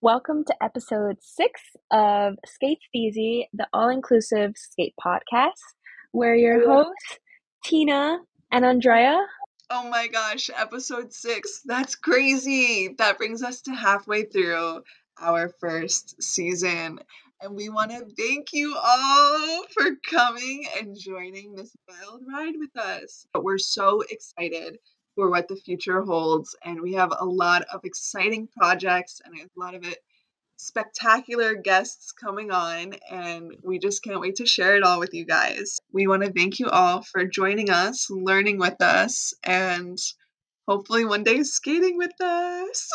Welcome to episode 6 of SkateSteezy, the all-inclusive skate podcast. We're your hosts, Tina and Andrea. Oh my gosh, episode 6. That's crazy. That brings us to halfway through our first season. And we want to thank you all for coming and joining this wild ride with us. But we're so excited for what the future holds, and we have a lot of exciting projects and a lot of spectacular guests coming on, and we just can't wait to share it all with you guys. We want to thank you all for joining us, learning with us, and hopefully one day skating with us.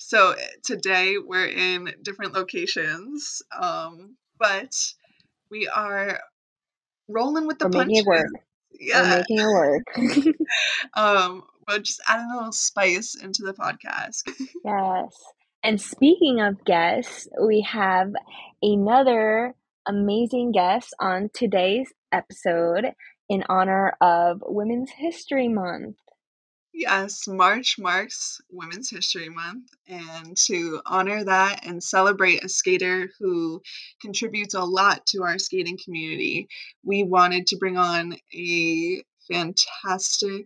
So today we're in different locations, but we are rolling with the punches. Yeah, we're making it work. We'll just add a little spice into the podcast. Yes. And speaking of guests, we have another amazing guest on today's episode in honor of Women's History Month. Yes, March marks Women's History Month, and to honor that and celebrate a skater who contributes a lot to our skating community, we wanted to bring on a fantastic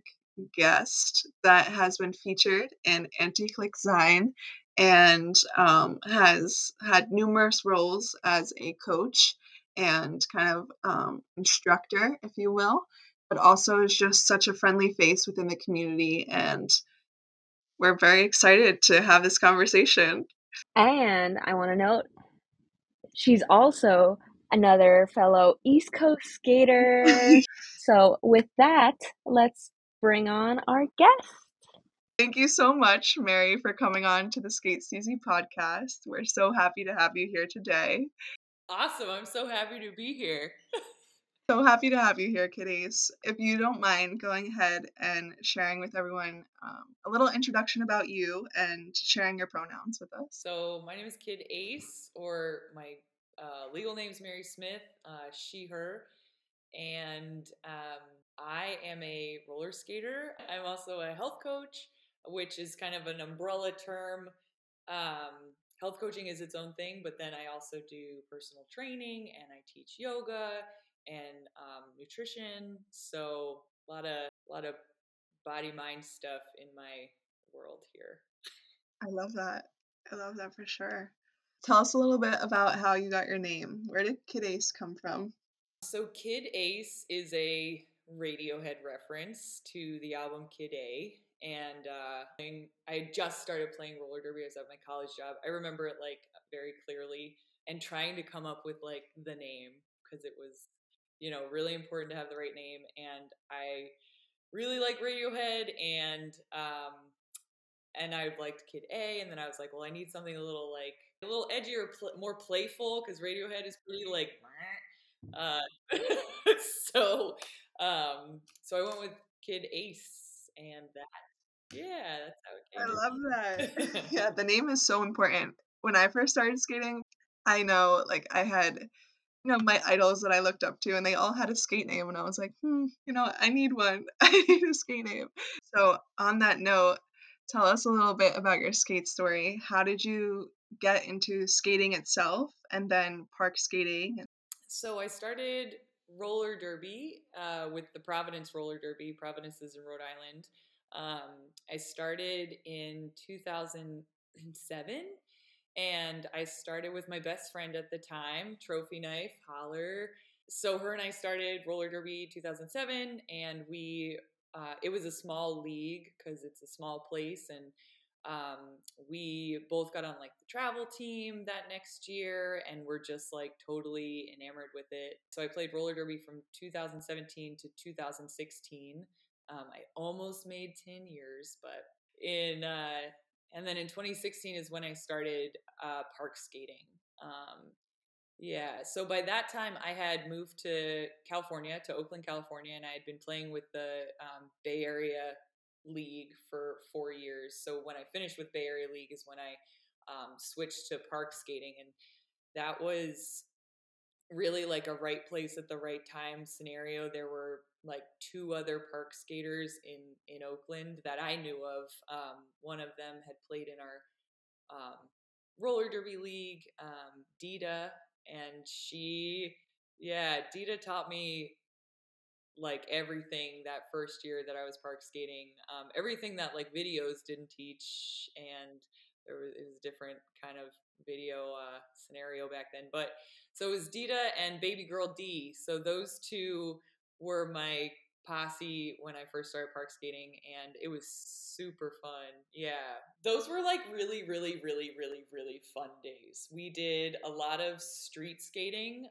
guest that has been featured in AntiClick Zine and has had numerous roles as a coach and kind of instructor, if you will, but also is just such a friendly face within the community, and we're very excited to have this conversation. And I want to note, she's also another fellow East Coast skater. So with that, let's bring on our guest. Thank you so much, Mary, for coming on to the SkateSteezy podcast. We're so happy to have you here today. Awesome. I'm so happy to be here. So happy to have you here, Kid Ace. If you don't mind going ahead and sharing with everyone a little introduction about you and sharing your pronouns with us. So my name is Kid Ace, or my legal name is Mary Smith, she, her, and I am a roller skater. I'm also a health coach, which is kind of an umbrella term. Health coaching is its own thing, but then I also do personal training and I teach yoga and nutrition, so a lot of body mind stuff in my world here. I love that for sure. Tell us a little bit about how you got your name. Where did Kid Ace come from? So Kid Ace is a Radiohead reference to the album Kid A, and I just started playing roller derby. I was at my college job. I remember it like very clearly, and trying to come up with like the name, because it was, you know, really important to have the right name. And I really like Radiohead, and I liked Kid A, and then I was like, well, I need something a little edgier, more playful, because Radiohead is pretty like, so I went with Kid Ace, and that, yeah, that's how it came. I love that. Yeah, the name is so important. When I first started skating, I know, like, I had, you know, my idols that I looked up to, and they all had a skate name, and I was like, you know, I need one. I need a skate name. So on that note, tell us a little bit about your skate story. How did you get into skating itself, and then park skating? So I started roller derby with the Providence Roller Derby. Providence is in Rhode Island. I started in 2007. And I started with my best friend at the time, Trophy Knife Holler. So her and I started roller derby 2007, and we it was a small league because it's a small place, and we both got on like the travel team that next year, and we're just like totally enamored with it. So I played roller derby from 2017 to 2016. I almost made 10 years, but and then in 2016 is when I started park skating. So by that time, I had moved to California, to Oakland, California, and I had been playing with the Bay Area League for 4 years. So when I finished with Bay Area League is when I switched to park skating. And that was really like a right place at the right time scenario. There were like 2 other park skaters in Oakland that I knew of. One of them had played in our roller derby league, Dita, and she, Dita taught me like everything that first year that I was park skating, everything that like videos didn't teach, and there was, it was a different kind of video scenario back then. But so it was Dita and Baby Girl D. So those two were my posse when I first started park skating, and it was super fun. Yeah, those were like really, really, really, really, really fun days. We did a lot of street skating.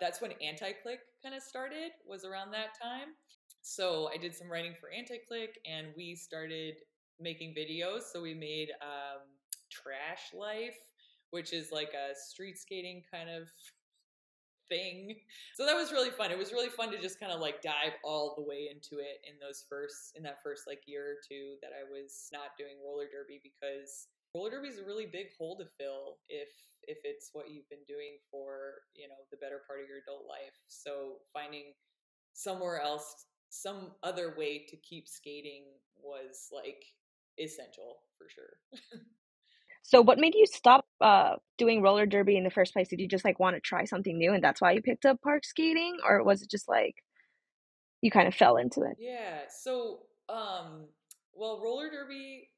That's when AntiClick kind of started, was around that time. So I did some writing for AntiClick, and we started making videos. So we made Trash Life, which is like a street skating kind of thing. So that was really fun. It was really fun to just kind of like dive all the way into it in those first, in that first like year or two that I was not doing roller derby, because roller derby is a really big hole to fill if it's what you've been doing for, you know, the better part of your adult life. So finding somewhere else, some other way to keep skating was like essential for sure. So what made you stop doing roller derby in the first place? Did you just like want to try something new and that's why you picked up park skating, or was it just like you kind of fell into it? Yeah. So, well, roller derby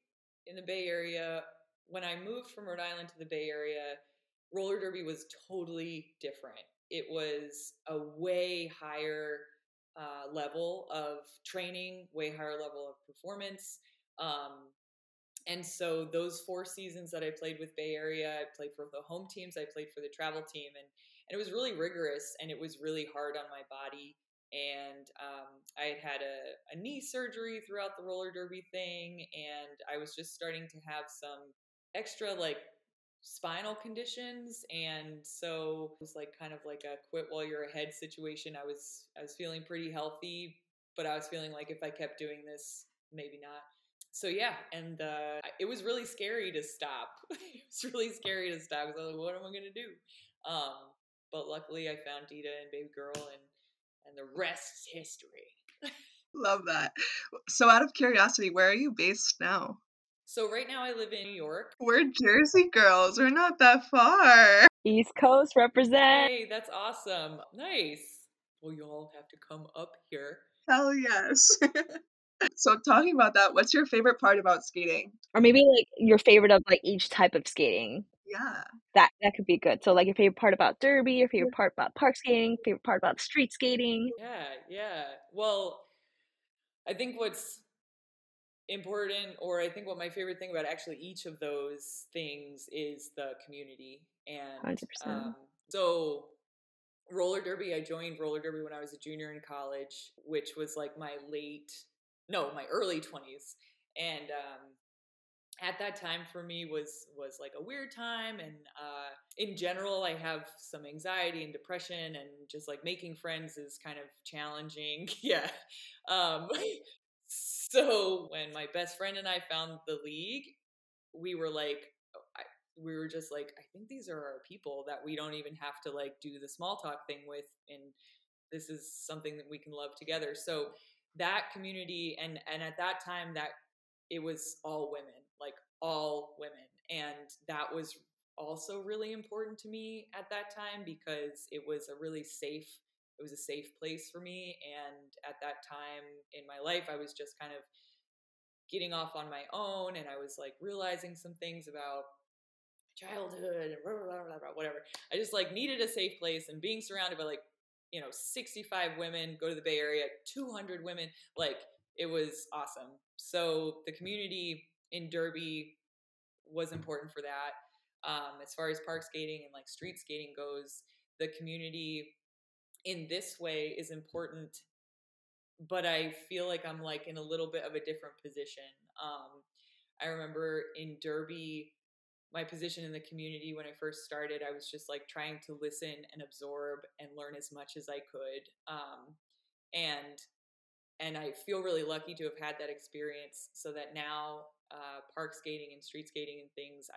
in the Bay Area, when I moved from Rhode Island to the Bay Area, roller derby was totally different. It was a way higher level of training, way higher level of performance. And so those 4 seasons that I played with Bay Area, I played for the home teams, I played for the travel team, and it was really rigorous, and it was really hard on my body. And I had a knee surgery throughout the roller derby thing, and I was just starting to have some extra like spinal conditions, and so it was like kind of like a quit while you're ahead situation. I was feeling pretty healthy, but I was feeling like if I kept doing this, maybe not. So yeah, and it was really scary to stop. Because I was like, what am I going to do? But luckily I found Dita and Baby Girl, and the rest is history. Love that. So out of curiosity, where are you based now? So right now I live in New York. We're Jersey girls. We're not that far. East Coast represent. Hey, that's awesome. Nice. Well, you all have to come up here. Hell yes. So talking about that, what's your favorite part about skating? Or maybe like your favorite of like each type of skating. Yeah. That could be good. So like your favorite part about derby, your favorite part about park skating, favorite part about street skating. Yeah. Well, I think what's important, or I think what my favorite thing about actually each of those things is the community. And 100%. So roller derby, I joined roller derby when I was a junior in college, which was like my early 20s. And at that time for me was like a weird time. And in general, I have some anxiety and depression, and just like making friends is kind of challenging. Yeah. So when my best friend and I found the league, we were just like, I think these are our people that we don't even have to like do the small talk thing with. And this is something that we can love together. So that community, and at that time that it was all women. And that was also really important to me at that time, because it was a safe place for me. And at that time in my life, I was just kind of getting off on my own, and I was like realizing some things about childhood and blah, blah, blah, blah, whatever. I just like needed a safe place, and being surrounded by like, 65 women, go to the Bay Area, 200 women, like it was awesome. So the community in derby was important for that. As far as park skating and like street skating goes, the community in this way is important, but I feel like I'm like in a little bit of a different position. I remember in derby, my position in the community when I first started, I was just like trying to listen and absorb and learn as much as I could. And I feel really lucky to have had that experience, so that now park skating and street skating and things,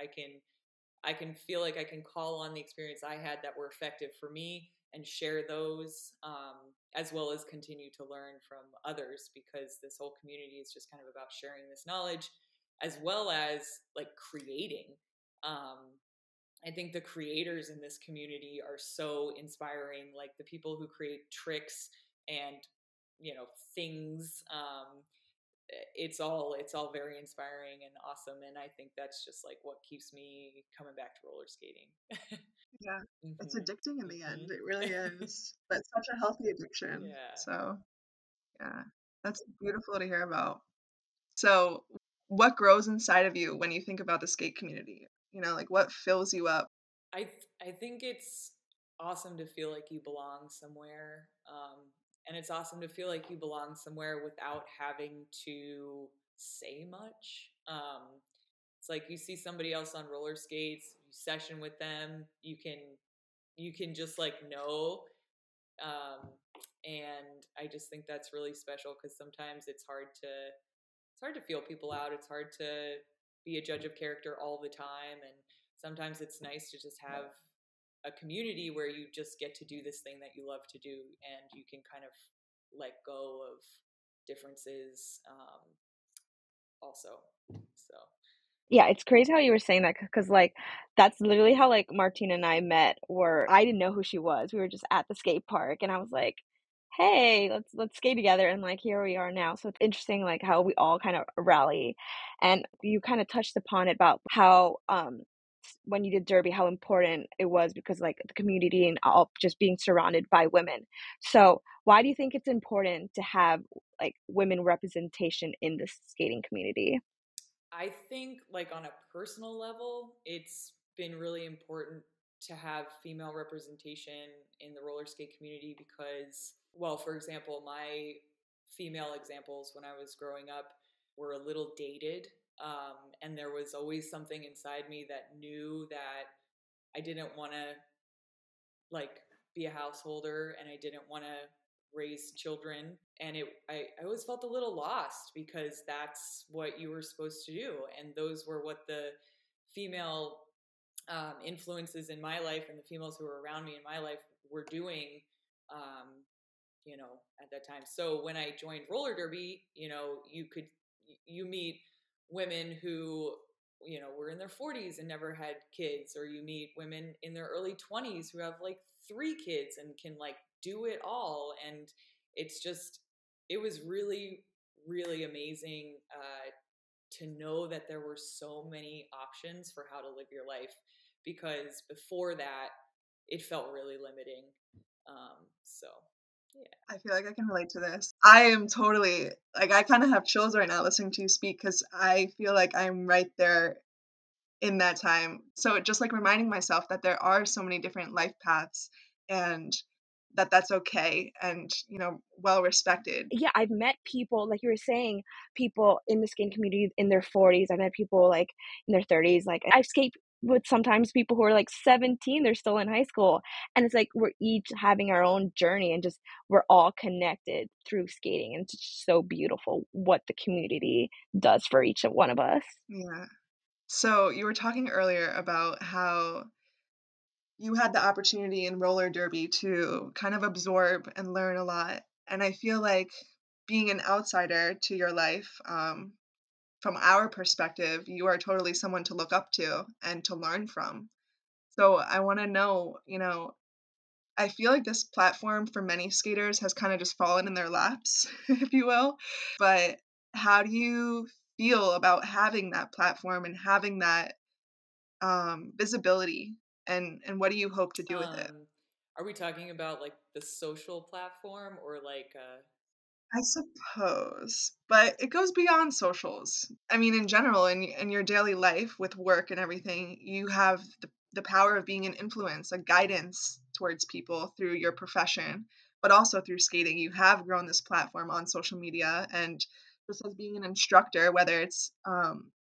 I can feel like I can call on the experience I had that were effective for me and share those, as well as continue to learn from others, because this whole community is just kind of about sharing this knowledge as well as like creating. I think the creators in this community are so inspiring, like the people who create tricks and, you know, things. It's all very inspiring and awesome. And I think that's just like what keeps me coming back to roller skating. Yeah. Mm-hmm. It's addicting in the end. It really is. But such a healthy addiction. Yeah. So yeah, that's beautiful to hear about. So what grows inside of you when you think about the skate community? You know, like what fills you up? I think it's awesome to feel like you belong somewhere. And it's awesome to feel like you belong somewhere without having to say much. It's like you see somebody else on roller skates, you session with them, you can just like know. And I just think that's really special because sometimes it's hard to feel people out. It's hard to be a judge of character all the time. And sometimes it's nice to just have a community where you just get to do this thing that you love to do and you can kind of let go of differences also. So yeah, it's crazy how you were saying that because like that's literally how like Martina and I met, where I didn't know who she was. We were just at the skate park and I was like, hey, let's skate together, and like here we are now. So it's interesting like how we all kind of rally. And you kind of touched upon it about how when you did Derby, how important it was because like the community and all just being surrounded by women. So why do you think it's important to have like women representation in the skating community? I think like on a personal level, it's been really important to have female representation in the roller skate community because, well, for example, my female examples when I was growing up were a little dated. And there was always something inside me that knew that I didn't want to like be a householder and I didn't want to raise children. And I always felt a little lost because that's what you were supposed to do. And those were what the female influences in my life and the females who were around me in my life were doing, you know, at that time. So when I joined roller derby, you know, you meet women who, you know, were in their 40s and never had kids, or you meet women in their early 20s who have like 3 kids and can like do it all. And it was really, really amazing to know that there were so many options for how to live your life, because before that it felt really limiting. So yeah. I feel like I can relate to this. I am totally, like, I kind of have chills right now listening to you speak because I feel like I'm right there in that time. So just like reminding myself that there are so many different life paths and that's okay and, you know, well respected. Yeah, I've met people, like you were saying, people in the skating community in their 40s. I've met people like in their 30s. Like I've skated with sometimes people who are like 17, they're still in high school. And it's like we're each having our own journey and just we're all connected through skating. And it's just so beautiful what the community does for each one of us. Yeah. So you were talking earlier about how you had the opportunity in roller derby to kind of absorb and learn a lot. And I feel like being an outsider to your life, from our perspective, you are totally someone to look up to and to learn from. So I want to know, you know, I feel like this platform for many skaters has kind of just fallen in their laps, if you will. But how do you feel about having that platform and having that visibility? And what do you hope to do with it? Are we talking about like the social platform or like I suppose, but it goes beyond socials. I mean, in general, in your daily life with work and everything, you have the power of being an influence, a guidance towards people through your profession, but also through skating. You have grown this platform on social media, and just as being an instructor, whether it's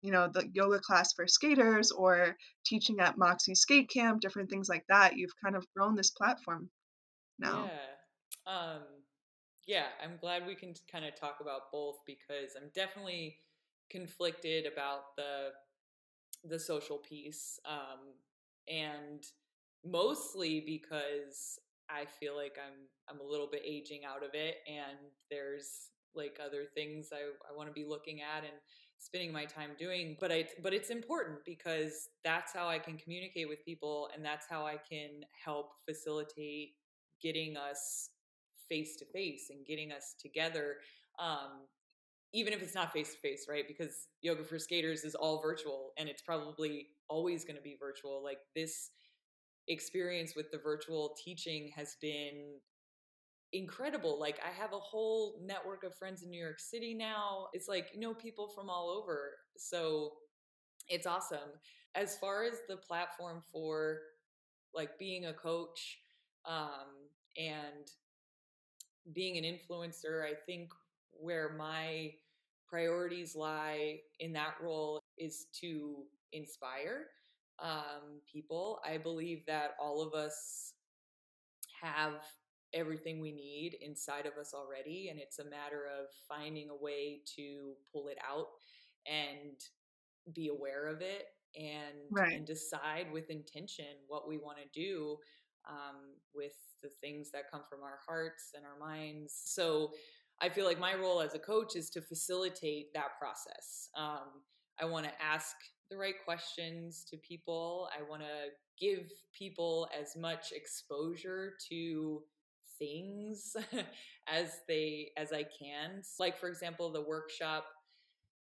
you know, the yoga class for skaters or teaching at Moxie Skate Camp, different things like that, you've kind of grown this platform now. Yeah. Yeah, I'm glad we can kind of talk about both because I'm definitely conflicted about the social piece, and mostly because I feel like I'm a little bit aging out of it, and there's like other things I want to be looking at and spending my time doing. But it's important because that's how I can communicate with people, and that's how I can help facilitate getting us face to face and getting us together. Even if it's not face to face, right? Because Yoga for Skaters is all virtual, and it's probably always going to be virtual. Like, this experience with the virtual teaching has been incredible. Like, I have a whole network of friends in New York City now. It's like, you know, people from all over. So it's awesome. As far as the platform for like being a coach, and being an influencer, I think where my priorities lie in that role is to inspire people. I believe that all of us have everything we need inside of us already, and it's a matter of finding a way to pull it out and be aware of it and decide with intention what we want to do with the things that come from our hearts and our minds. So I feel like my role as a coach is to facilitate that process. I want to ask the right questions to people. I want to give people as much exposure to things as I can. Like, for example, the workshop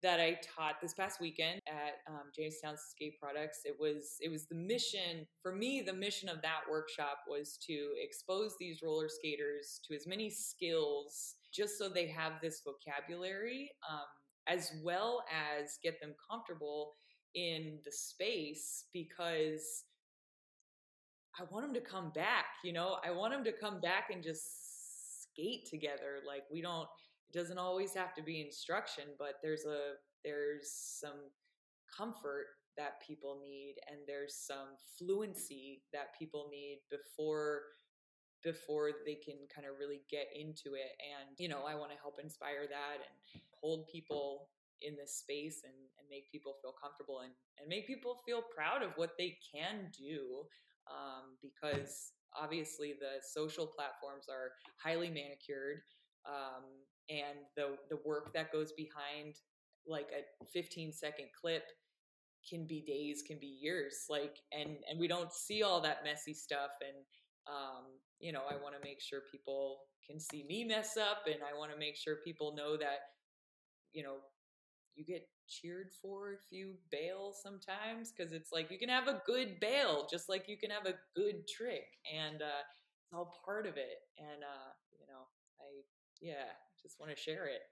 that I taught this past weekend at Jamestown Skate Products, it was the mission, for me, the mission of that workshop was to expose these roller skaters to as many skills just so they have this vocabulary, as well as get them comfortable in the space, because I want them to come back, you know, I want them to come back and just skate together. Like, it doesn't always have to be instruction, but there's some comfort that people need, and there's some fluency that people need before they can kind of really get into it. And, you know, I want to help inspire that and hold people in this space and make people feel comfortable and make people feel proud of what they can do. Because obviously the social platforms are highly manicured, and the work that goes behind like a 15-second clip can be days, can be years, like, and we don't see all that messy stuff. And, you know, I want to make sure people can see me mess up, and I want to make sure people know that, you know, you get cheered for if you bail sometimes, because it's like you can have a good bail just like you can have a good trick, and it's all part of it. And you know, I just want to share it.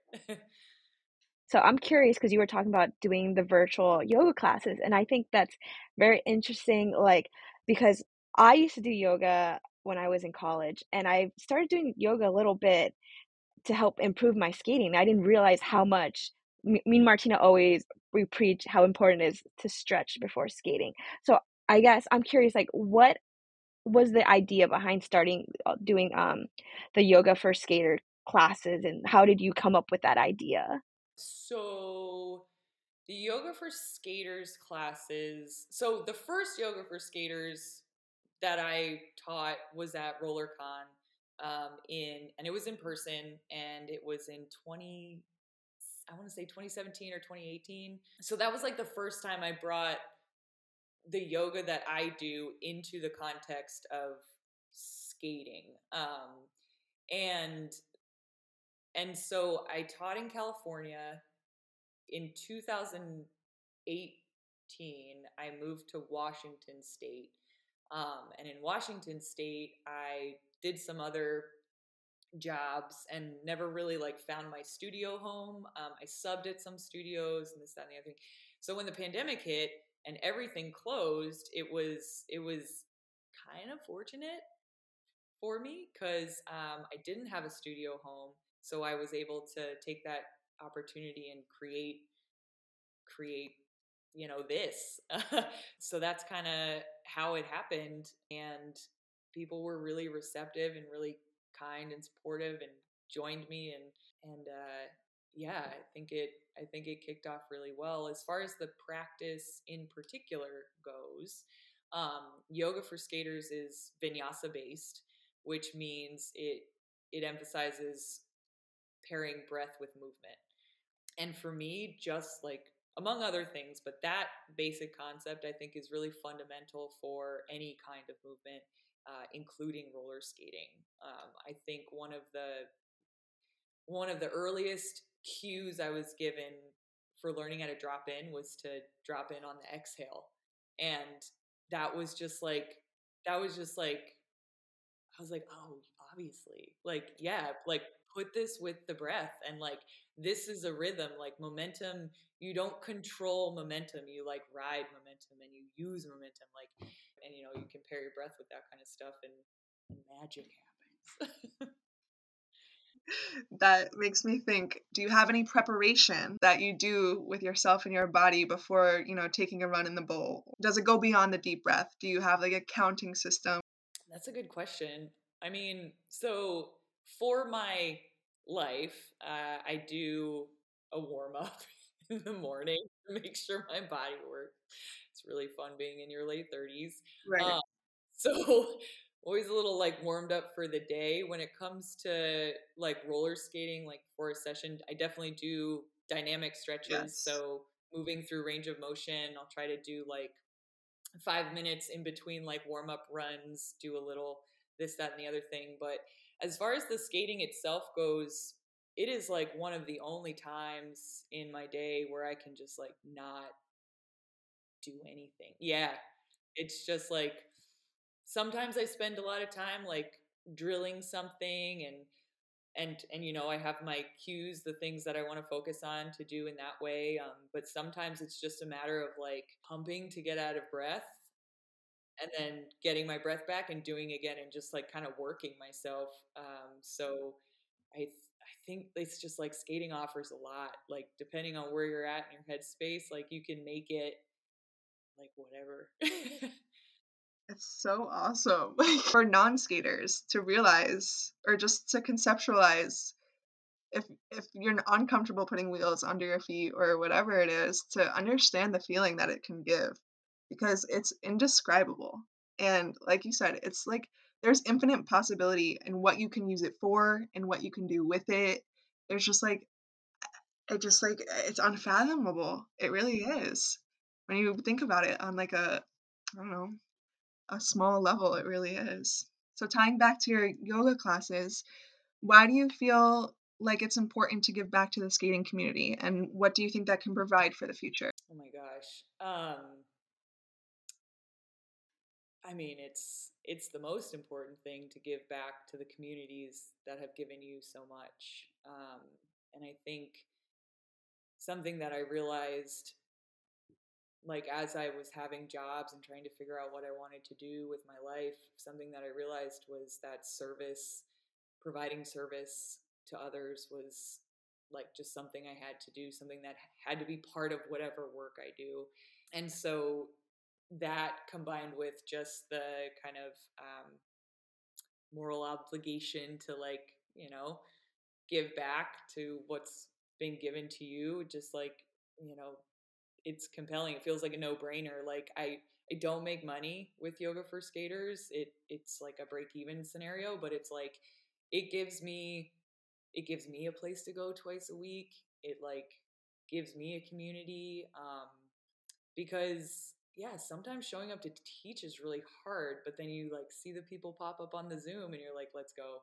So I'm curious, because you were talking about doing the virtual yoga classes, and I think that's very interesting, like, because I used to do yoga when I was in college, and I started doing yoga a little bit to help improve my skating. I didn't realize how much. Me and Martina always, we preach how important it is to stretch before skating. So I guess I'm curious, like, what was the idea behind starting doing the Yoga for Skater classes, and how did you come up with that idea? So the Yoga for Skaters classes, so the first Yoga for Skaters that I taught was at RollerCon, and it was in person, and it was in 2017 or 2018. So that was like the first time I brought the yoga that I do into the context of skating. And so I taught in California. In 2018, I moved to Washington State. And in Washington State, I did some other jobs and never really like found my studio home. I subbed at some studios and this, that, and the other thing. So when the pandemic hit and everything closed, it was kind of fortunate for me, because I didn't have a studio home. So I was able to take that opportunity and create, you know, this. So that's kind of how it happened. And people were really receptive and really kind and supportive, and joined me, and yeah, I think it kicked off really well. As far as the practice in particular goes, Yoga for Skaters is vinyasa based, which means it emphasizes pairing breath with movement. And for me, just like among other things, but that basic concept I think is really fundamental for any kind of movement, including roller skating. I think one of the earliest cues I was given for learning how to drop in was to drop in on the exhale. And that was just like, I was like, oh, obviously, like, yeah, like put this with the breath. And like, this is a rhythm, like momentum. You don't control momentum. You like ride momentum and you use momentum, like, and you know, you can pair your breath with that kind of stuff and magic happens. That makes me think, do you have any preparation that you do with yourself and your body before, you know, taking a run in the bowl? Does it go beyond the deep breath? Do you have like a counting system? That's a good question. I mean, so for my life, I do a warm up in the morning to make sure my body works. It's really fun being in your late 30s. Right. So always a little like warmed up for the day. When it comes to like roller skating, like for a session, I definitely do dynamic stretches. Yes. So moving through range of motion, I'll try to do like 5 minutes in between like warm up runs, do a little this, that, and the other thing. But as far as the skating itself goes, it is like one of the only times in my day where I can just like not do anything. Yeah. It's just like, sometimes I spend a lot of time like drilling something and you know, I have my cues, the things that I want to focus on to do in that way. But sometimes it's just a matter of like pumping to get out of breath and then getting my breath back and doing again and just like kind of working myself. So I think it's just like skating offers a lot, like depending on where you're at in your headspace, like you can make it like whatever. It's so awesome for non-skaters to realize or just to conceptualize if you're uncomfortable putting wheels under your feet or whatever it is, to understand the feeling that it can give, because it's indescribable. And like you said, it's like there's infinite possibility in what you can use it for and what you can do with it. There's just like, it just like, it's unfathomable. It really is. When you think about it on like a small level, it really is. So tying back to your yoga classes, why do you feel like it's important to give back to the skating community, and what do you think that can provide for the future? Oh my gosh. I mean, it's the most important thing to give back to the communities that have given you so much. And I think something that I realized, like as I was having jobs and trying to figure out what I wanted to do with my life, something that I realized was that service, providing service to others was like just something I had to do, something that had to be part of whatever work I do. And so that combined with just the kind of moral obligation to like, you know, give back to what's been given to you, just like, you know, it's compelling. It feels like a no-brainer. Like I don't make money with Yoga for Skaters. It's like a break-even scenario, but it's like it gives me a place to go twice a week. It like gives me a community, because yeah, sometimes showing up to teach is really hard, but then you like see the people pop up on the Zoom and you're like, let's go.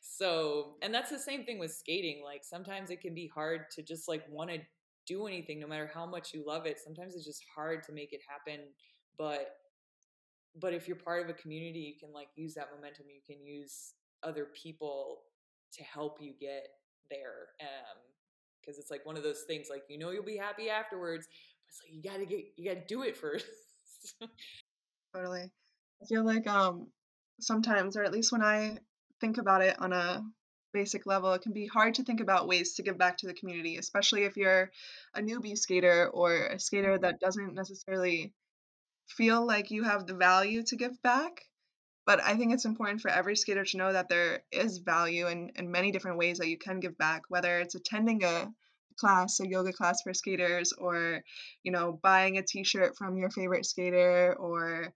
So, and that's the same thing with skating. Like sometimes it can be hard to just like want to do anything, no matter how much you love it. Sometimes it's just hard to make it happen. But if you're part of a community, you can like use that momentum. You can use other people to help you get there. 'Cause it's like one of those things, like, you know, you'll be happy afterwards, but it's like, you gotta do it first. Totally. I feel like, sometimes, or at least when I think about it on a basic level, it can be hard to think about ways to give back to the community, especially if you're a newbie skater or a skater that doesn't necessarily feel like you have the value to give back. But I think it's important for every skater to know that there is value in many different ways that you can give back, whether it's attending a class, a yoga class for skaters, or, you know, buying a t-shirt from your favorite skater, or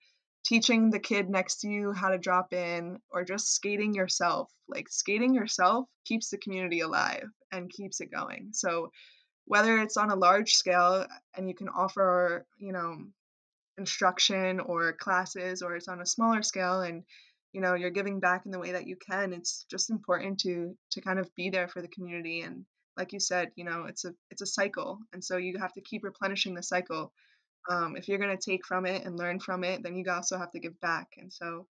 teaching the kid next to you how to drop in, or just skating yourself. Like, skating yourself keeps the community alive and keeps it going. So whether it's on a large scale and you can offer, you know, instruction or classes, or it's on a smaller scale and, you know, you're giving back in the way that you can, it's just important to kind of be there for the community. And like you said, you know, it's a cycle. And so you have to keep replenishing the cycle. If you're going to take from it and learn from it, then you also have to give back. And so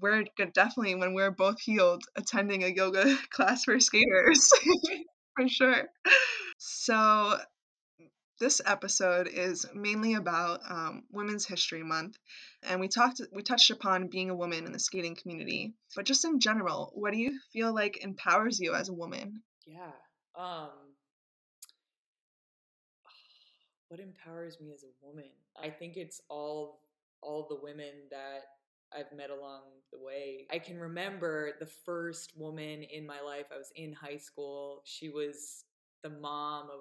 we're definitely, when we're both healed, attending a yoga class for skaters, for sure. So this episode is mainly about Women's History Month. And we touched upon being a woman in the skating community. But just in general, what do you feel like empowers you as a woman? Yeah. What empowers me as a woman? I think it's all the women that I've met along the way. I can remember the first woman in my life. I was in high school. She was the mom of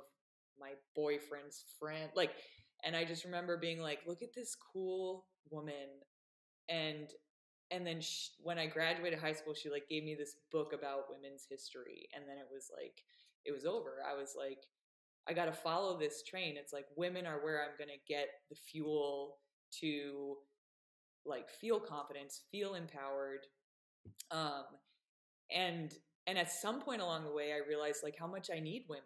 my boyfriend's friend. Like, and I just remember being like, look at this cool woman. And then when I graduated high school, she like gave me this book about women's history. And then it was over. I was like, I got to follow this train. It's like, women are where I'm going to get the fuel to like feel confidence, feel empowered. And at some point along the way, I realized like how much I need women,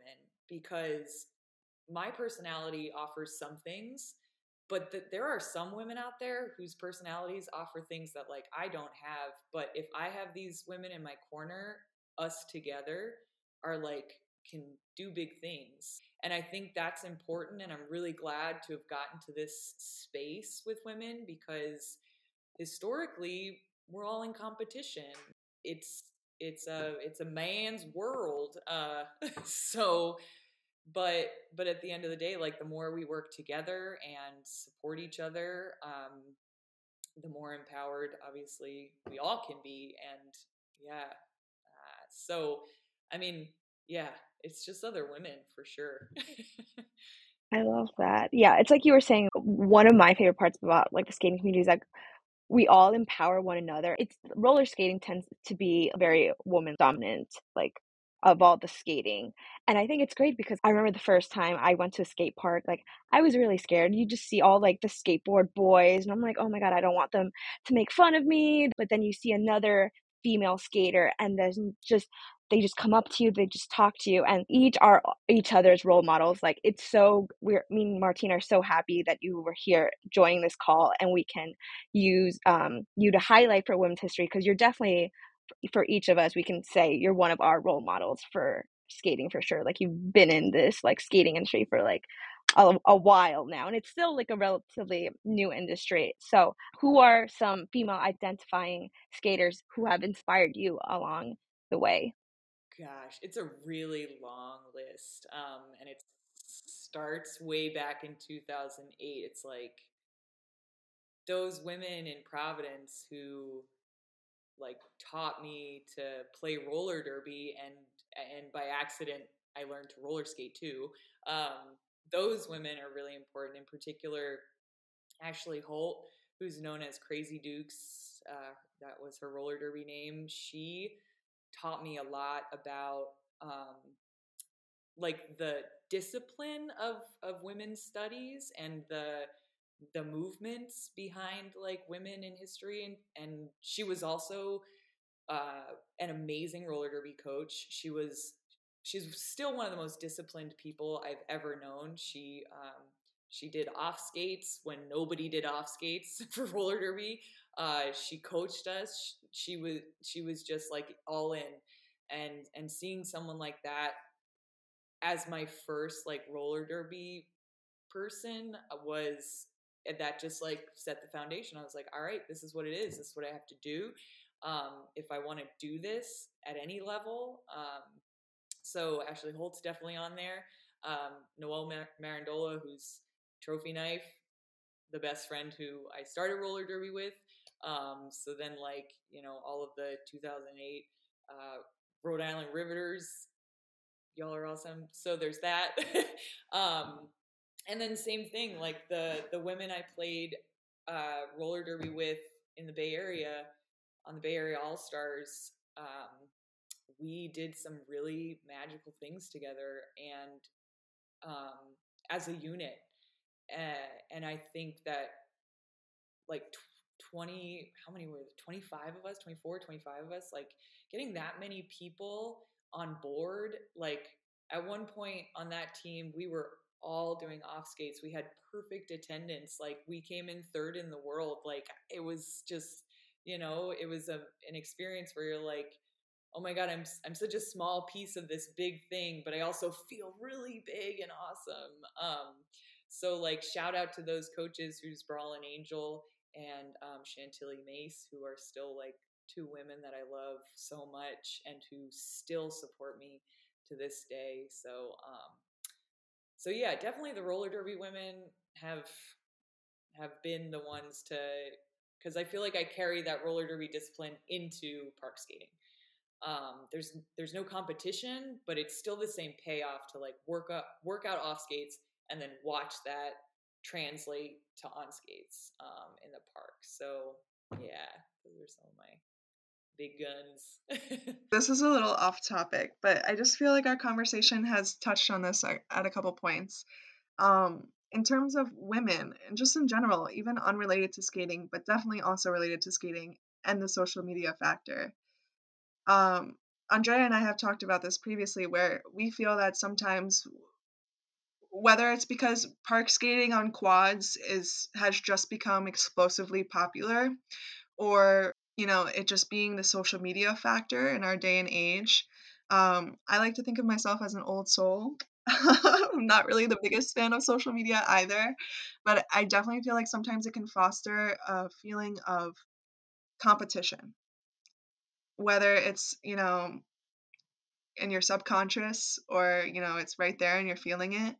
because my personality offers some things, but there are some women out there whose personalities offer things that like I don't have. But if I have these women in my corner, us together are like, can do big things. And I think that's important. And I'm really glad to have gotten to this space with women, because historically we're all in competition. It's a man's world. But at the end of the day, like the more we work together and support each other, the more empowered, obviously, we all can be. And yeah. So, I mean, yeah, it's just other women for sure. I love that. Yeah, it's like you were saying, one of my favorite parts about like the skating community is like we all empower one another. It's roller skating tends to be very woman dominant, like of all the skating. And I think it's great because I remember the first time I went to a skate park, like I was really scared. You just see all like the skateboard boys and I'm like, oh my God, I don't want them to make fun of me. But then you see another female skater and there's just, they just come up to you, they just talk to you, and each are each other's role models. Like, it's so weird. Me and Martina are so happy that you were here joining this call, and we can use you to highlight for Women's History, because you're definitely, for each of us, we can say you're one of our role models for skating for sure. Like, you've been in this like skating industry for like a while now, and it's still like a relatively new industry. So who are some female identifying skaters who have inspired you along the way? Gosh, it's a really long list. And it starts way back in 2008. It's like those women in Providence who like taught me to play roller derby, and by accident, I learned to roller skate too. Those women are really important. In particular, Ashley Holt, who's known as Crazy Dukes, that was her roller derby name. She taught me a lot about like the discipline of women's studies and the movements behind like women in history. And she was also an amazing roller derby coach. She's still one of the most disciplined people I've ever known. She did off skates when nobody did off skates for roller derby. She coached us. She was just like all in, and seeing someone like that as my first like roller derby person was, that just like set the foundation. I was like, all right, this is what it is. This is what I have to do. If I want to do this at any level. So Ashley Holt's definitely on there. Noelle Marandola, who's Trophy Knife, the best friend who I started roller derby with. So then, like, you know, all of the 2008 Rhode Island Riveters, y'all are awesome. So there's that. And then same thing, like the women I played roller derby with in the Bay Area on the Bay Area All Stars, we did some really magical things together and as a unit. And I think that like 24, 25 of us, like getting that many people on board. Like at one point on that team, we were all doing off skates. We had perfect attendance. Like we came in third in the world. Like it was just, you know, it was an experience where you're like, oh my God, I'm such a small piece of this big thing, but I also feel really big and awesome. So like shout out to those coaches who's Brawl and Angel and Chantilly Mace, who are still like two women that I love so much and who still support me to this day. So, so yeah, definitely the roller derby women have been the ones to, because I feel like I carry that roller derby discipline into park skating. There's no competition, but it's still the same payoff to like work out off skates and then watch that translate to on skates, in the park. So yeah, those are some of my big guns. This is a little off topic, but I just feel like our conversation has touched on this at a couple points. In terms of women and just in general, even unrelated to skating, but definitely also related to skating and the social media factor. Andrea and I have talked about this previously, where we feel that sometimes, whether it's because park skating on quads has just become explosively popular, or, you know, it just being the social media factor in our day and age. I like to think of myself as an old soul. I'm not really the biggest fan of social media either, but I definitely feel like sometimes it can foster a feeling of competition. Whether it's, you know, in your subconscious or, you know, it's right there and you're feeling it,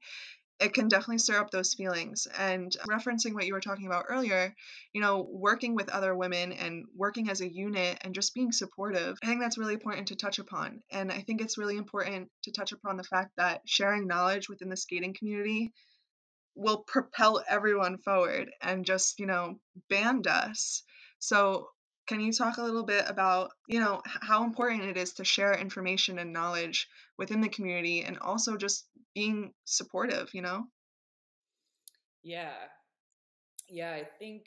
it can definitely stir up those feelings. And referencing what you were talking about earlier, you know, working with other women and working as a unit and just being supportive, I think that's really important to touch upon. And I think it's really important to touch upon the fact that sharing knowledge within the skating community will propel everyone forward and just, you know, band us. So can you talk a little bit about, you know, how important it is to share information and knowledge within the community and also just being supportive, you know? Yeah. Yeah, I think,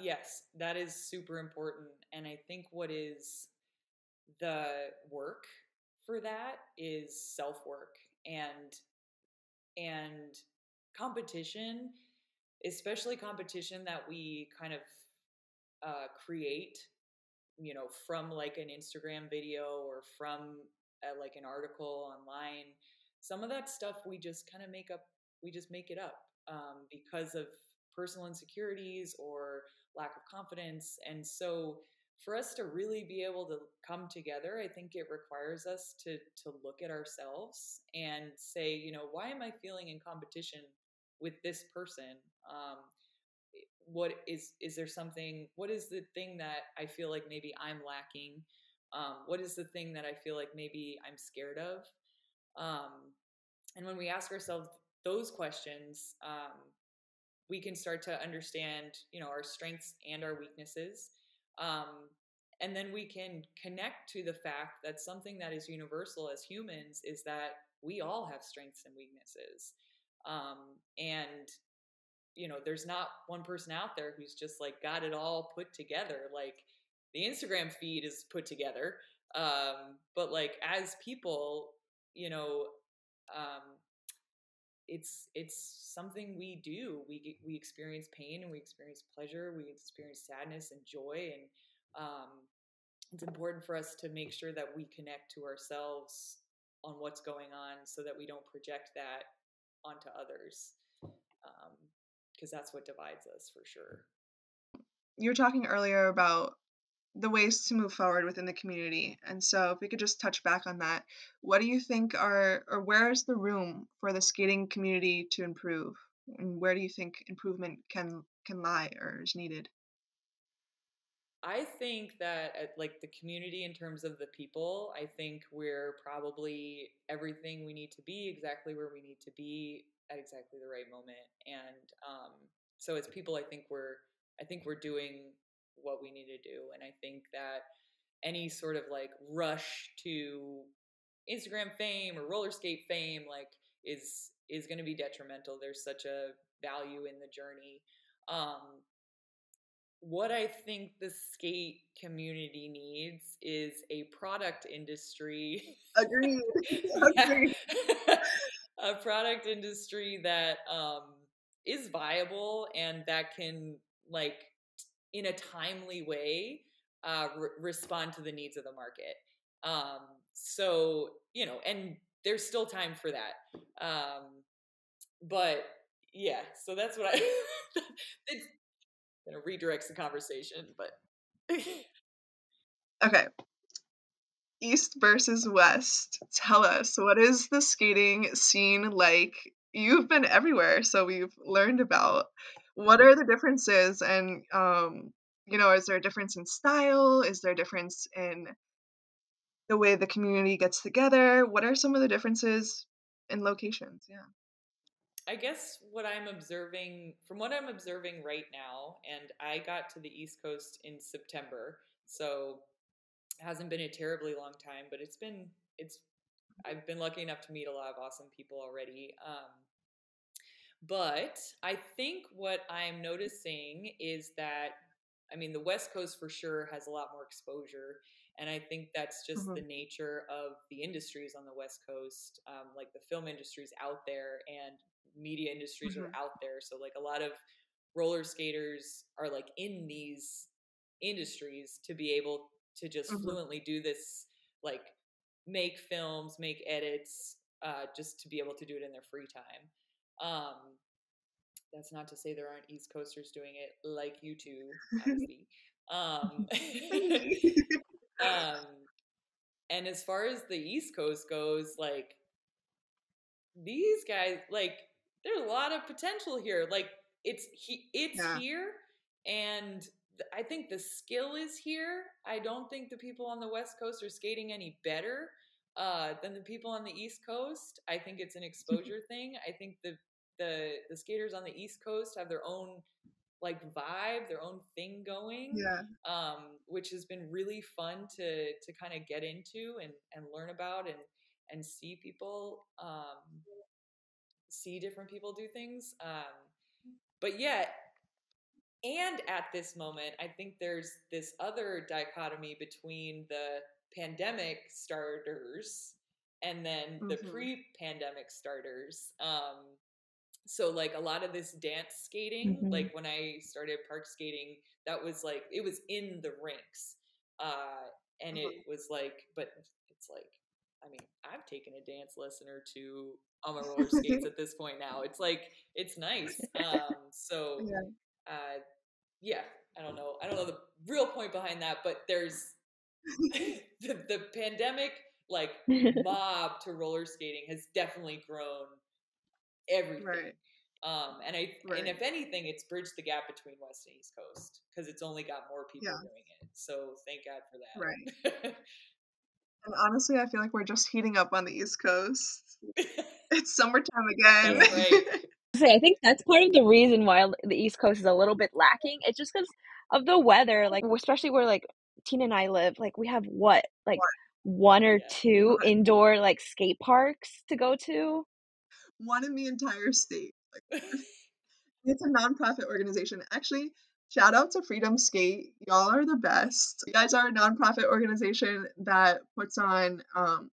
yes, that is super important. And I think what is the work for that is self-work and competition, especially competition that we kind of create, you know, from like an Instagram video or from like an article online. Some of that stuff we just kind of make it up because of personal insecurities or lack of confidence. And so for us to really be able to come together, I think it requires us to look at ourselves and say, you know, why am I feeling in competition with this person? What is the thing that I feel like maybe I'm lacking? What is the thing that I feel like maybe I'm scared of? And when we ask ourselves those questions, we can start to understand, you know, our strengths and our weaknesses. And then we can connect to the fact that something that is universal as humans is that we all have strengths and weaknesses. And you know, there's not one person out there who's just like got it all put together. Like the Instagram feed is put together. But like as people, you know, it's something we do. We experience pain and we experience pleasure. We experience sadness and joy. And it's important for us to make sure that we connect to ourselves on what's going on so that we don't project that onto others. Because that's what divides us for sure. You were talking earlier about the ways to move forward within the community. And so if we could just touch back on that, what do you think where is the room for the skating community to improve? And where do you think improvement can lie or is needed? I think that at like the community in terms of the people, I think we're probably everything we need to be, exactly where we need to be, at exactly the right moment. And So as people, I think we're doing what we need to do. And I think that any sort of like rush to Instagram fame or roller skate fame, like is going to be detrimental. There's such a value in the journey. What I think the skate community needs is a product industry. Agreed. Agreed. A product industry that is viable and that can, like, in a timely way, respond to the needs of the market. So, you know, and there's still time for that. But yeah, so that's what I, it's, you know, redirects the conversation, but. Okay. East versus West. Tell us, what is the skating scene like? You've been everywhere, so we've learned about. What are the differences? And, you know, is there a difference in style? Is there a difference in the way the community gets together? What are some of the differences in locations? Yeah. I guess from what I'm observing right now, and I got to the East Coast in September, so it hasn't been a terribly long time, but I've been lucky enough to meet a lot of awesome people already. But I think what I'm noticing is that, I mean, the West Coast for sure has a lot more exposure. And I think that's just the nature of the industries on the West Coast. Like the film industry's out there and media industries are out there. So like a lot of roller skaters are like in these industries to be able to just fluently do this, like make films, make edits, just to be able to do it in their free time. That's not to say there aren't East Coasters doing it like you two, obviously. And as far as the East Coast goes, like these guys, like there's a lot of potential here. Like it's here, and I think the skill is here. I don't think the people on the West Coast are skating any better than the people on the East Coast. I think it's an exposure thing. I think the skaters on the East Coast have their own like vibe, their own thing going, which has been really fun to kind of get into and learn about and see people, see different people do things. But yeah, and at this moment, I think there's this other dichotomy between the pandemic starters and then the pre-pandemic starters. So like a lot of this dance skating, like when I started park skating, that was like, it was in the rinks. And it was like, but it's like, I mean, I've taken a dance lesson or two on my roller skates at this point now. It's like, it's nice. Yeah, I don't know the real point behind that, but there's the pandemic, like mob to roller skating has definitely grown everything. Right. And if anything, it's bridged the gap between West and East Coast because it's only got more people doing it. So thank God for that. Right. And honestly, I feel like we're just heating up on the East Coast. It's summertime again. Right. I think that's part of the reason why the East Coast is a little bit lacking. It's just because of the weather, like especially where like Tina and I live, like we have one or two indoor like skate parks to go to. One in the entire state. Like, it's a nonprofit organization. Actually, shout out to Freedom Skate. Y'all are the best. You guys are a nonprofit organization that puts on,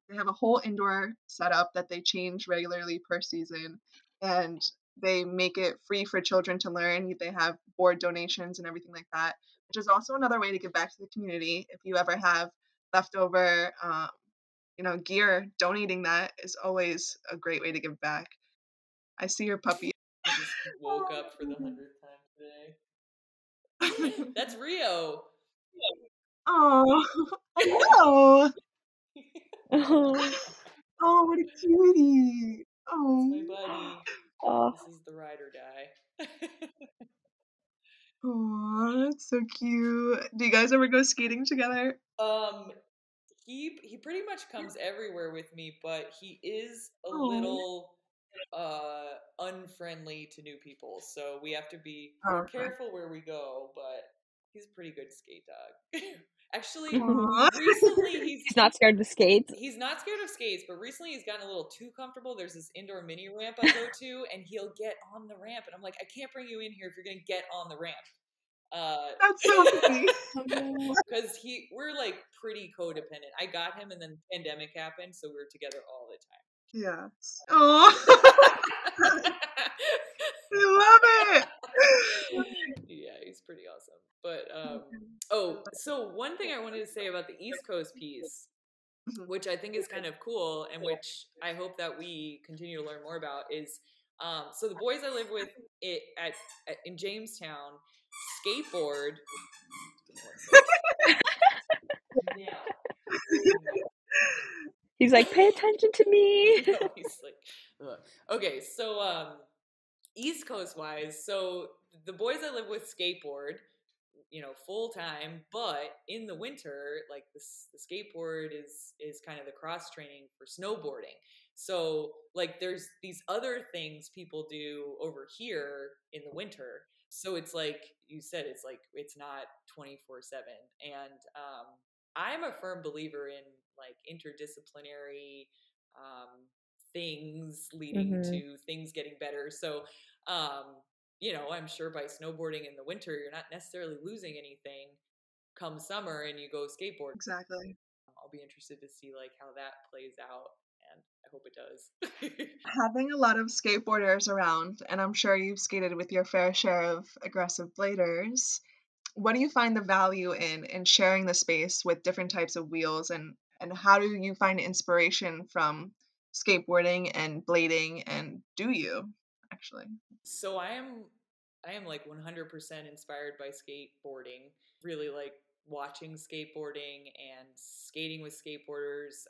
they have a whole indoor setup that they change regularly per season, and they make it free for children to learn. They have board donations and everything like that, which is also another way to give back to the community. If you ever have leftover, gear, donating that is always a great way to give back. I see your puppy. I just woke up for the 100th time today. That's Rio. Oh, I know. Oh, what a cutie. Oh, that's my buddy. Oh. This is the ride or die. Oh, that's so cute. Do you guys ever go skating together? He pretty much comes everywhere with me, but he is a little unfriendly to new people, so we have to be careful where we go, but he's a pretty good skate dog. Actually, recently he's not scared of skates. He's not scared of skates, but recently he's gotten a little too comfortable. There's this indoor mini ramp I go to, and he'll get on the ramp, and I'm like, I can't bring you in here if you're going to get on the ramp. That's so funny. Because we're like pretty codependent. I got him, and then the pandemic happened, so we were together all the time. Yeah. Oh, I love it. Yeah, he's pretty awesome. But so one thing I wanted to say about the East Coast piece, which I think is kind of cool, and which I hope that we continue to learn more about, is so the boys I live with in Jamestown skateboard. Yeah. He's like, pay attention to me. No, he's like, ugh. Okay, so East Coast wise, so the boys I live with skateboard, you know, full time, but in the winter, like the skateboard is kind of the cross training for snowboarding. So like there's these other things people do over here in the winter. So it's like you said, it's like it's not 24/7. And I'm a firm believer in like interdisciplinary things leading to things getting better. So, you know, I'm sure by snowboarding in the winter, you're not necessarily losing anything come summer and you go skateboard. Exactly. I'll be interested to see like how that plays out. And I hope it does. Having a lot of skateboarders around, and I'm sure you've skated with your fair share of aggressive bladers, what do you find the value in sharing the space with different types of wheels, and how do you find inspiration from skateboarding and blading, and do you actually? So I am like 100% inspired by skateboarding, really like watching skateboarding and skating with skateboarders.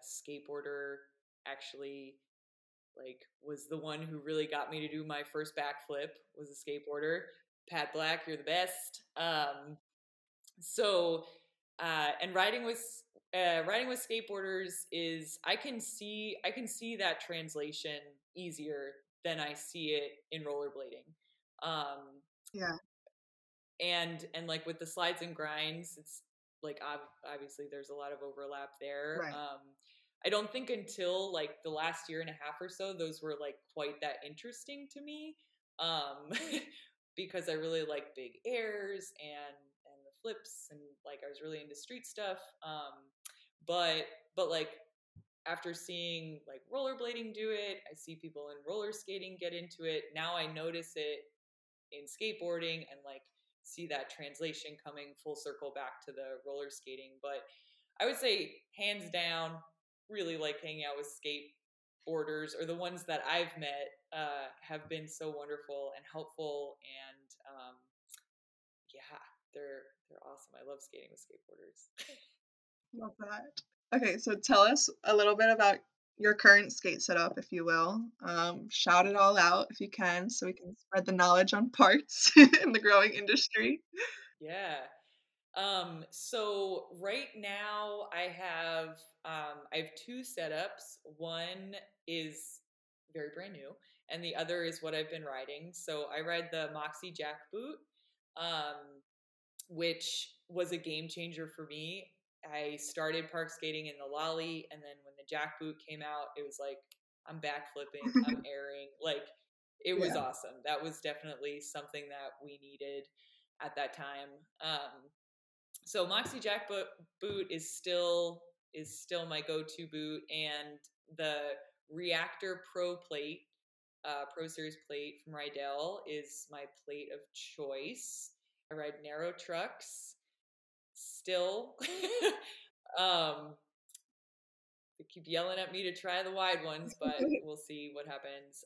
Skateboarder actually like was the one who really got me to do my first backflip, was a skateboarder. Pat Black, you're the best. And riding with skateboarders is, I can see that translation easier than I see it in rollerblading. Yeah. And like with the slides and grinds, it's like, obviously there's a lot of overlap there. Right. I don't think until like the last year and a half or so, those were like quite that interesting to me. Because I really like big airs and the flips, and like I was really into street stuff. But like after seeing like rollerblading do it, I see people in roller skating get into it. Now I notice it in skateboarding and like see that translation coming full circle back to the roller skating. But I would say hands down, really like hanging out with skateboarders, or the ones that I've met have been so wonderful and helpful, and yeah, they're awesome. I love skating with skateboarders. Love that. Okay, so tell us a little bit about your current skate setup, if you will. Shout it all out if you can, so we can spread the knowledge on parts in the growing industry. Yeah. So right now I have two setups. One is very brand new, and the other is what I've been riding. So I ride the Moxie Jack boot, which was a game changer for me. I started park skating in the lolly, and then when the jack boot came out, it was like, I'm backflipping, I'm airing. Like, it was awesome. That was definitely something that we needed at that time. So Moxie Jack boot is still my go-to boot, and the Reactor Pro plate, Pro Series plate from Rydell is my plate of choice. I ride narrow trucks still. They keep yelling at me to try the wide ones, but we'll see what happens.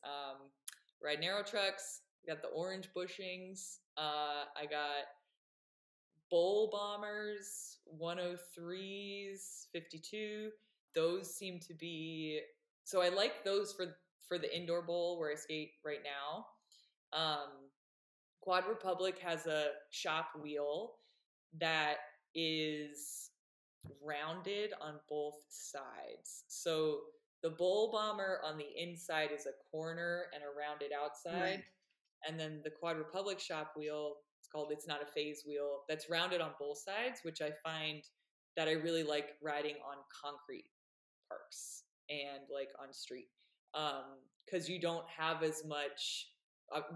Ride narrow trucks, got the orange bushings. I got bowl bombers, 103s, 52. Those seem to be, so I like those for the indoor bowl where I skate right now. Quad Republic has a shop wheel that is rounded on both sides. So The Bowl Bomber on the inside is a corner and a rounded outside. Right. And then the Quad Republic shop wheel, it's called It's Not a Phase Wheel, that's rounded on both sides, which I find that I really like riding on concrete parks and like on street. Because you don't have as much,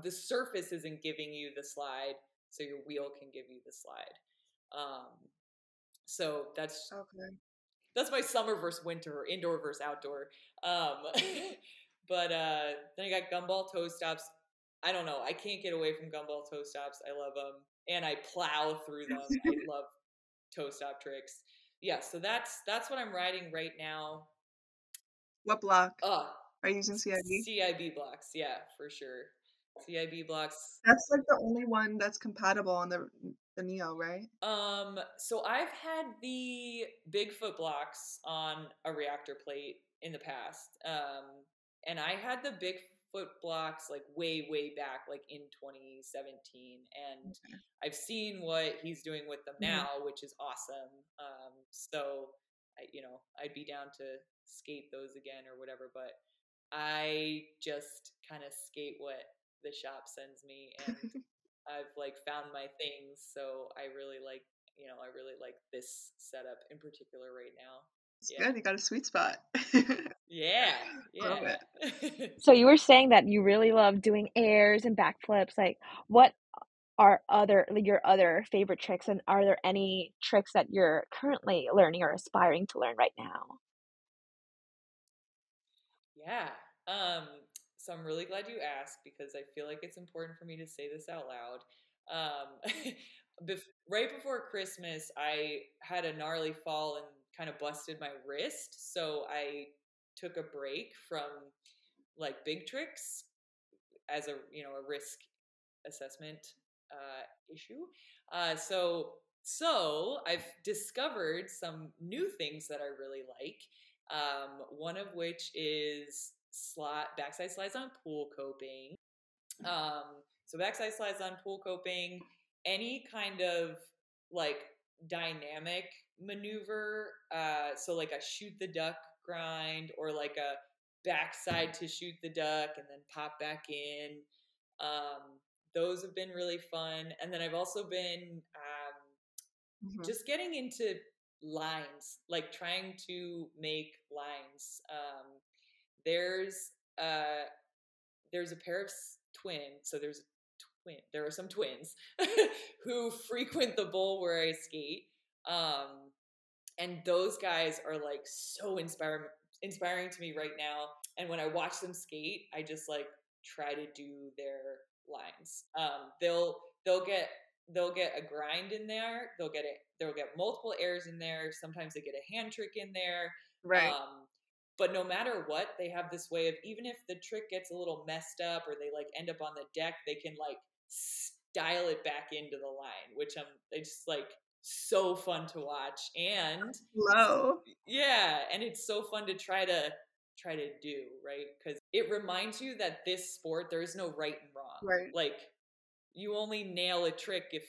the surface isn't giving you the slide, so your wheel can give you the slide. So that's okay. That's my summer versus winter, or indoor versus outdoor. But then I got gumball toe stops. I don't know. I can't get away from gumball toe stops. I love them, and I plow through them. I love toe stop tricks. Yeah, so that's what I'm riding right now. What block? Are you using C-I-B? C-I-B blocks, yeah, for sure. C-I-B blocks. That's like the only one that's compatible on the Neo, right? So I've had the Bigfoot blocks on a Reactor plate in the past. And I had the Bigfoot blocks like way, way back, like in 2017. And okay. I've seen what he's doing with them now, mm-hmm. which is awesome. So, I'd be down to skate those again or whatever, but I just kind of skate what the shop sends me, and I've like found my things. So I really like this setup in particular right now. It's good. You got a sweet spot. Yeah. Love it. So you were saying that you really love doing airs and backflips. Like, what are your other favorite tricks, and are there any tricks that you're currently learning or aspiring to learn right now? Yeah. So I'm really glad you asked, because I feel like it's important for me to say this out loud. Right before Christmas, I had a gnarly fall and kind of busted my wrist. So I took a break from like big tricks as a risk assessment issue. So I've discovered some new things that I really like. One of which is backside slides on pool coping. So backside slides on pool coping, any kind of like dynamic maneuver. So like a shoot the duck grind, or like a backside to shoot the duck and then pop back in. Those have been really fun. And then I've also been just getting into lines, like trying to make lines. There's a pair of twins. So there are some twins who frequent the bowl where I skate. And those guys are like so inspiring to me right now. And when I watch them skate, I just like try to do their lines. They'll get a grind in there. They'll get multiple airs in there. Sometimes they get a hand trick in there. Right. But no matter what, they have this way of, even if the trick gets a little messed up or they like end up on the deck, they can like style it back into the line, which it's just like so fun to watch. And hello. Yeah. And it's so fun to try to do, right? Because it reminds you that this sport, there is no right and wrong. Right. Like, you only nail a trick if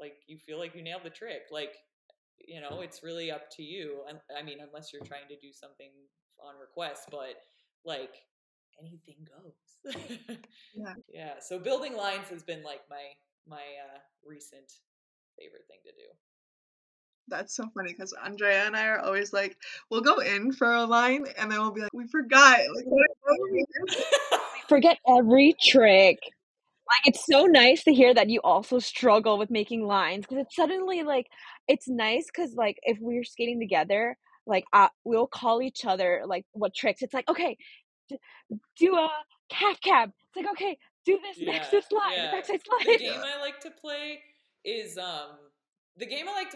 like you feel like you nailed the trick. Like, it's really up to you. I mean, unless you're trying to do something on request, but like anything goes. Yeah. So building lines has been like my recent favorite thing to do. That's so funny, because Andrea and I are always like, we'll go in for a line and then we'll be like, we forgot. Like, what forget every trick. Like, it's so nice to hear that you also struggle with making lines, because it's suddenly like, it's nice because like if we're skating together, like we'll call each other like what tricks. It's like, okay, do a calf cab. It's like, okay, do this next slide, backside slide. The game I like to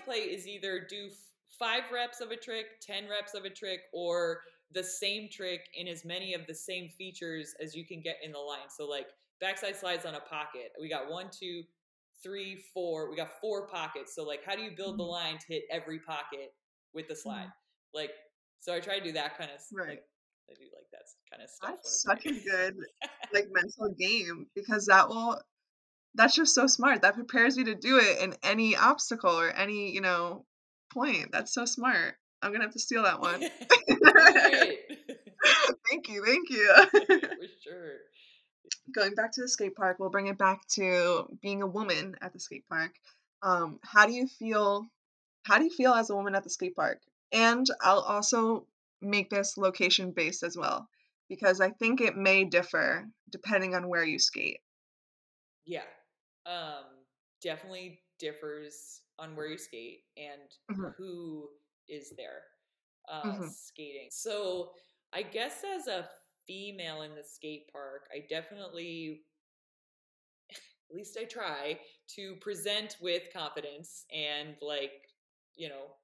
play is either do 5 reps of a trick, 10 reps of a trick, or the same trick in as many of the same features as you can get in the line. So like, backside slides on a pocket. We got 1, 2, 3, 4. We got 4 pockets. So like, how do you build the line to hit every pocket with the slide? Like, so I try to do that kind of right. Like, I do like that kind of stuff. That's such a good like mental game, because that's just so smart. That prepares you to do it in any obstacle or any point. That's so smart. I'm going to have to steal that one. Thank you. For sure. Going back to the skate park, we'll bring it back to being a woman at the skate park. How do you feel as a woman at the skate park? And I'll also make this location based as well, because I think it may differ depending on where you skate. Yeah. Definitely differs on where you skate and mm-hmm. who is there skating. So I guess as a female in the skate park, I definitely, at least I try to present with confidence and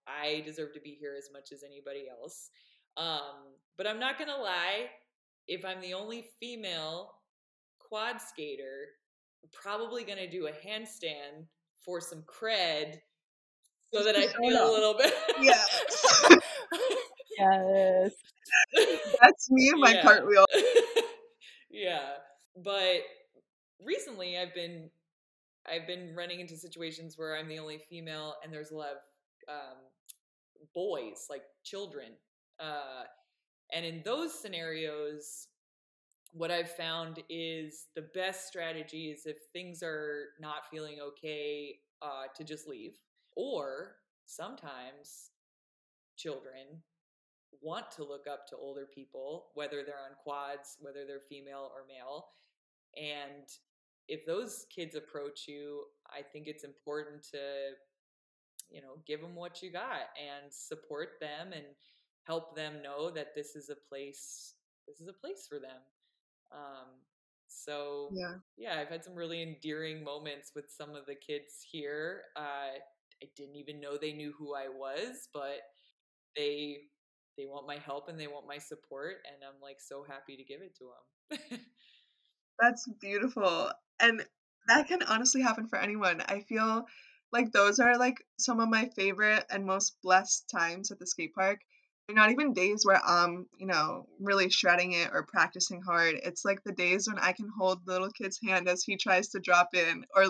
I deserve to be here as much as anybody else. But I'm not going to lie, if I'm the only female quad skater, I'm probably going to do a handstand for some cred so that I feel a little bit. Yeah. Yes. That's me and my cartwheel. Yeah. But recently I've been running into situations where I'm the only female and there's a lot of boys, like children. And in those scenarios, what I've found is the best strategy is if things are not feeling okay, to just leave. Or sometimes children want to look up to older people, whether they're on quads, whether they're female or male. And if those kids approach you, I think it's important to, give them what you got and support them and help them know that this is a place for them. So I've had some really endearing moments with some of the kids here. I didn't even know they knew who I was, but they want my help and they want my support, and I'm so happy to give it to them. That's beautiful. And that can honestly happen for anyone. I feel like those are some of my favorite and most blessed times at the skate park. They're not even days where I'm, really shredding it or practicing hard. It's the days when I can hold the little kid's hand as he tries to drop in, or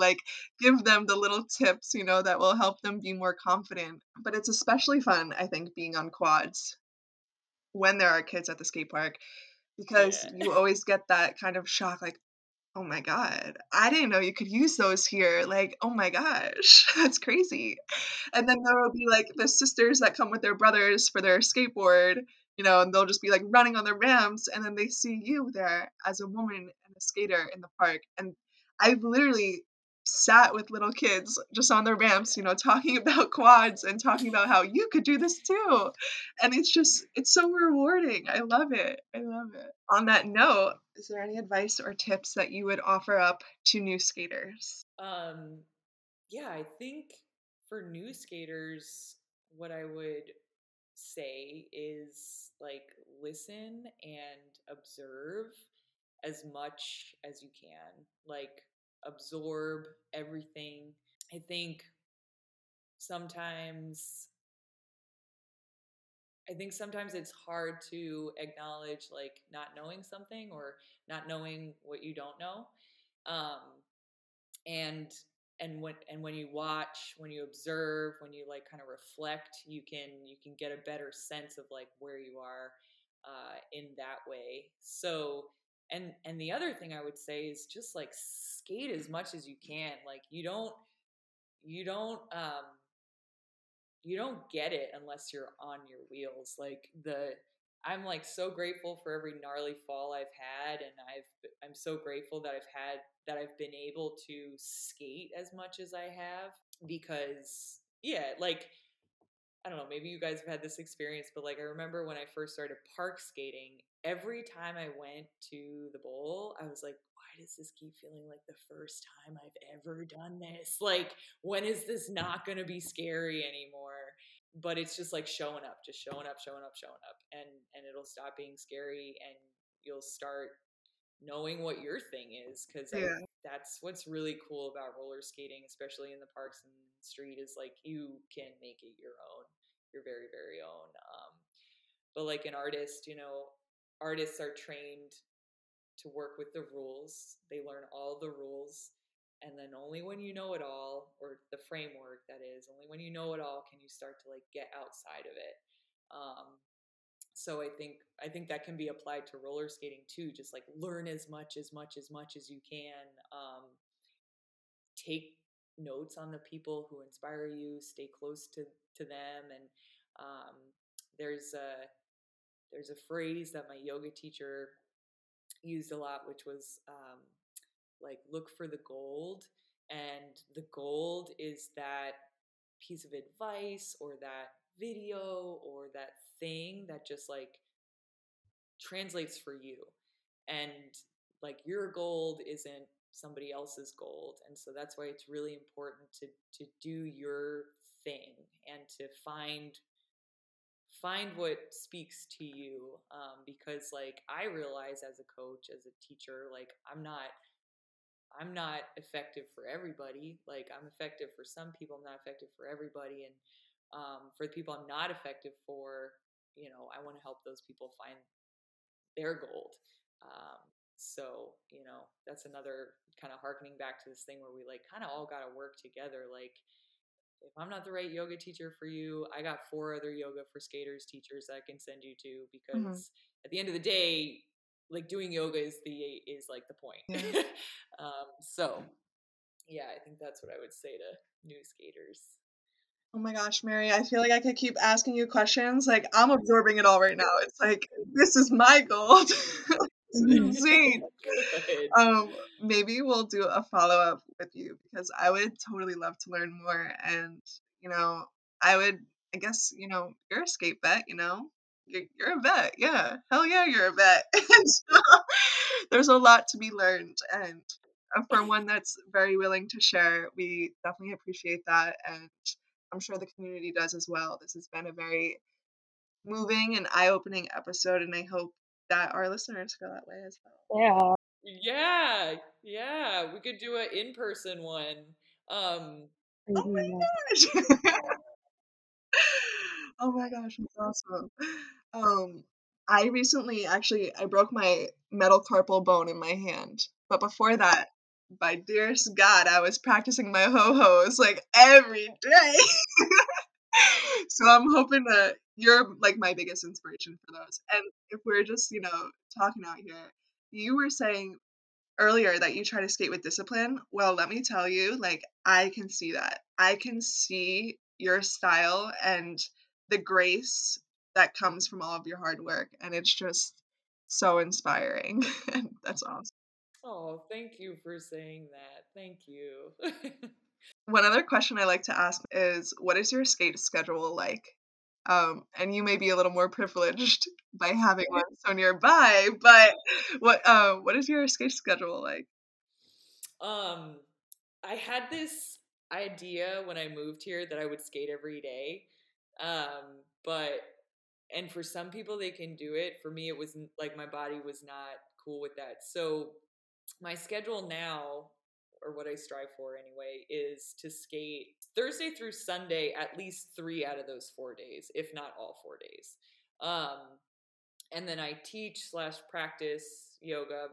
give them the little tips, that will help them be more confident. But it's especially fun, I think, being on quads when there are kids at the skate park, because you always get that kind of shock, oh my God, I didn't know you could use those here. Oh my gosh, that's crazy. And then there will be the sisters that come with their brothers for their skateboard, and they'll just be running on the ramps. And then they see you there as a woman and a skater in the park. And I've literally sat with little kids just on the ramps, talking about quads and talking about how you could do this too. And it's so rewarding. I love it. On that note, is there any advice or tips that you would offer up to new skaters? I think for new skaters, what I would say is listen and observe as much as you can. Absorb everything. I think sometimes it's hard to acknowledge not knowing something or not knowing what you don't know. And when you watch, when you observe, when you kind of reflect, you can get a better sense of where you are in that way. So and the other thing I would say is just skate as much as you can. You don't get it unless you're on your wheels. I'm so grateful for every gnarly fall I've had, and I'm so grateful that I've been able to skate as much as I have, because I don't know, maybe you guys have had this experience, but I remember when I first started park skating, every time I went to the bowl, I was why does this keep feeling the first time I've ever done this? When is this not going to be scary anymore? But it's just showing up. And it'll stop being scary and you'll start knowing what your thing is. Cause that's what's really cool about roller skating, especially in the parks and street, is you can make it your own, your very, very own. But an artist, artists are trained to work with the rules. They learn all the rules. And then only when you know it all, or the framework that is, only when you know it all, can you start to get outside of it. So I think that can be applied to roller skating too. Just like learn as much as you can. Take notes on the people who inspire you. Stay close to them. And there's a phrase that my yoga teacher used a lot, which was like look for the gold. And the gold is that piece of advice or that video or that thing that just like translates for you. And like your gold isn't somebody else's gold. And so that's why it's really important to do your thing and to find what speaks to you. Because like I realize as a coach, as a teacher, like I'm not effective for everybody. Like I'm effective for some people, I'm not effective for everybody. And for the people I'm not effective for, you know, I want to help those people find their gold. So, you know, that's another kind of hearkening back to this thing where we like kind of all got to work together. Like if I'm not the right yoga teacher for you, I got 4 other Yoga for Skaters teachers that I can send you to, because at the end of the day, like doing yoga is like the point. So yeah, I think that's what I would say to new skaters. Oh my gosh, Mary, I feel like I could keep asking you questions. Like I'm absorbing it all right now. It's like, this is my gold. It's insane. Maybe we'll do a follow-up with you, because I would totally love to learn more. And, you know, I guess, you know, you're a skate vet, you know? You're a vet. Yeah. Hell yeah, you're a vet. So, there's a lot to be learned. And for one that's very willing to share, we definitely appreciate that. And I'm sure the community does as well. This has been a very moving and eye-opening episode. And I hope that our listeners go that way as well. Yeah. We could do an in-person one. Oh my gosh. Oh my gosh, that's awesome. I recently I broke my metacarpal bone in my hand. But before that, by dearest God, I was practicing my ho-hos like every day. So I'm hoping that you're like my biggest inspiration for those. And if we're just, you know, talking out here, you were saying earlier that you try to skate with discipline. Well, let me tell you, like, I can see that. I can see your style and the grace that comes from all of your hard work. And it's just so inspiring. And that's awesome. Oh, thank you for saying that. Thank you. One other question I like to ask is, what is your skate schedule like? And you may be a little more privileged by having one so nearby, but what is your skate schedule like? I had this idea when I moved here that I would skate every day. And for some people they can do it. For me, it was like, my body was not cool with that. So my schedule now, or what I strive for anyway, is to skate Thursday through Sunday, at least 3 out of those 4 days, if not all 4 days. And then I teach/practice yoga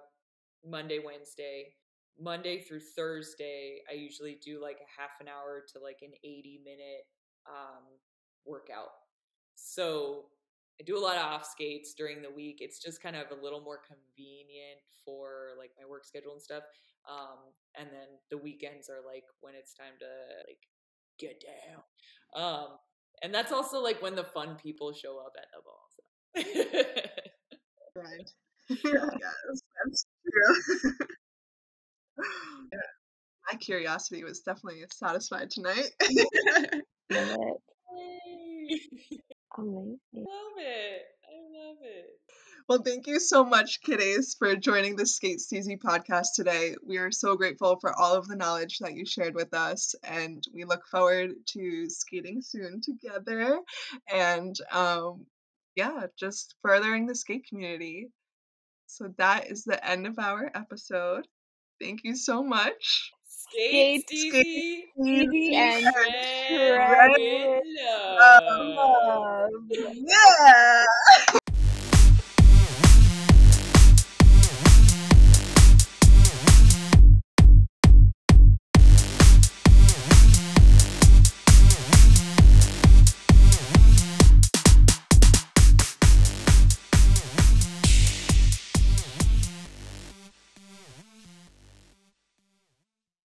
Monday, Wednesday. Monday through Thursday, I usually do like a half an hour to like an 80-minute, workout. So I do a lot of off skates during the week. It's just kind of a little more convenient for like my work schedule and stuff. And then the weekends are like when it's time to like get down. And that's also like when the fun people show up at the ball. So. Right. Yeah, yes, that's true. Yeah. My curiosity was definitely satisfied tonight. Love it. Amazing. I love it. Well, thank you so much, Kid Ace, for joining the SkateSteezy podcast today. We are so grateful for all of the knowledge that you shared with us, and we look forward to skating soon together and, just furthering the skate community. So that is the end of our episode. Thank you so much. SkateSteezy and Shred Love. Yeah.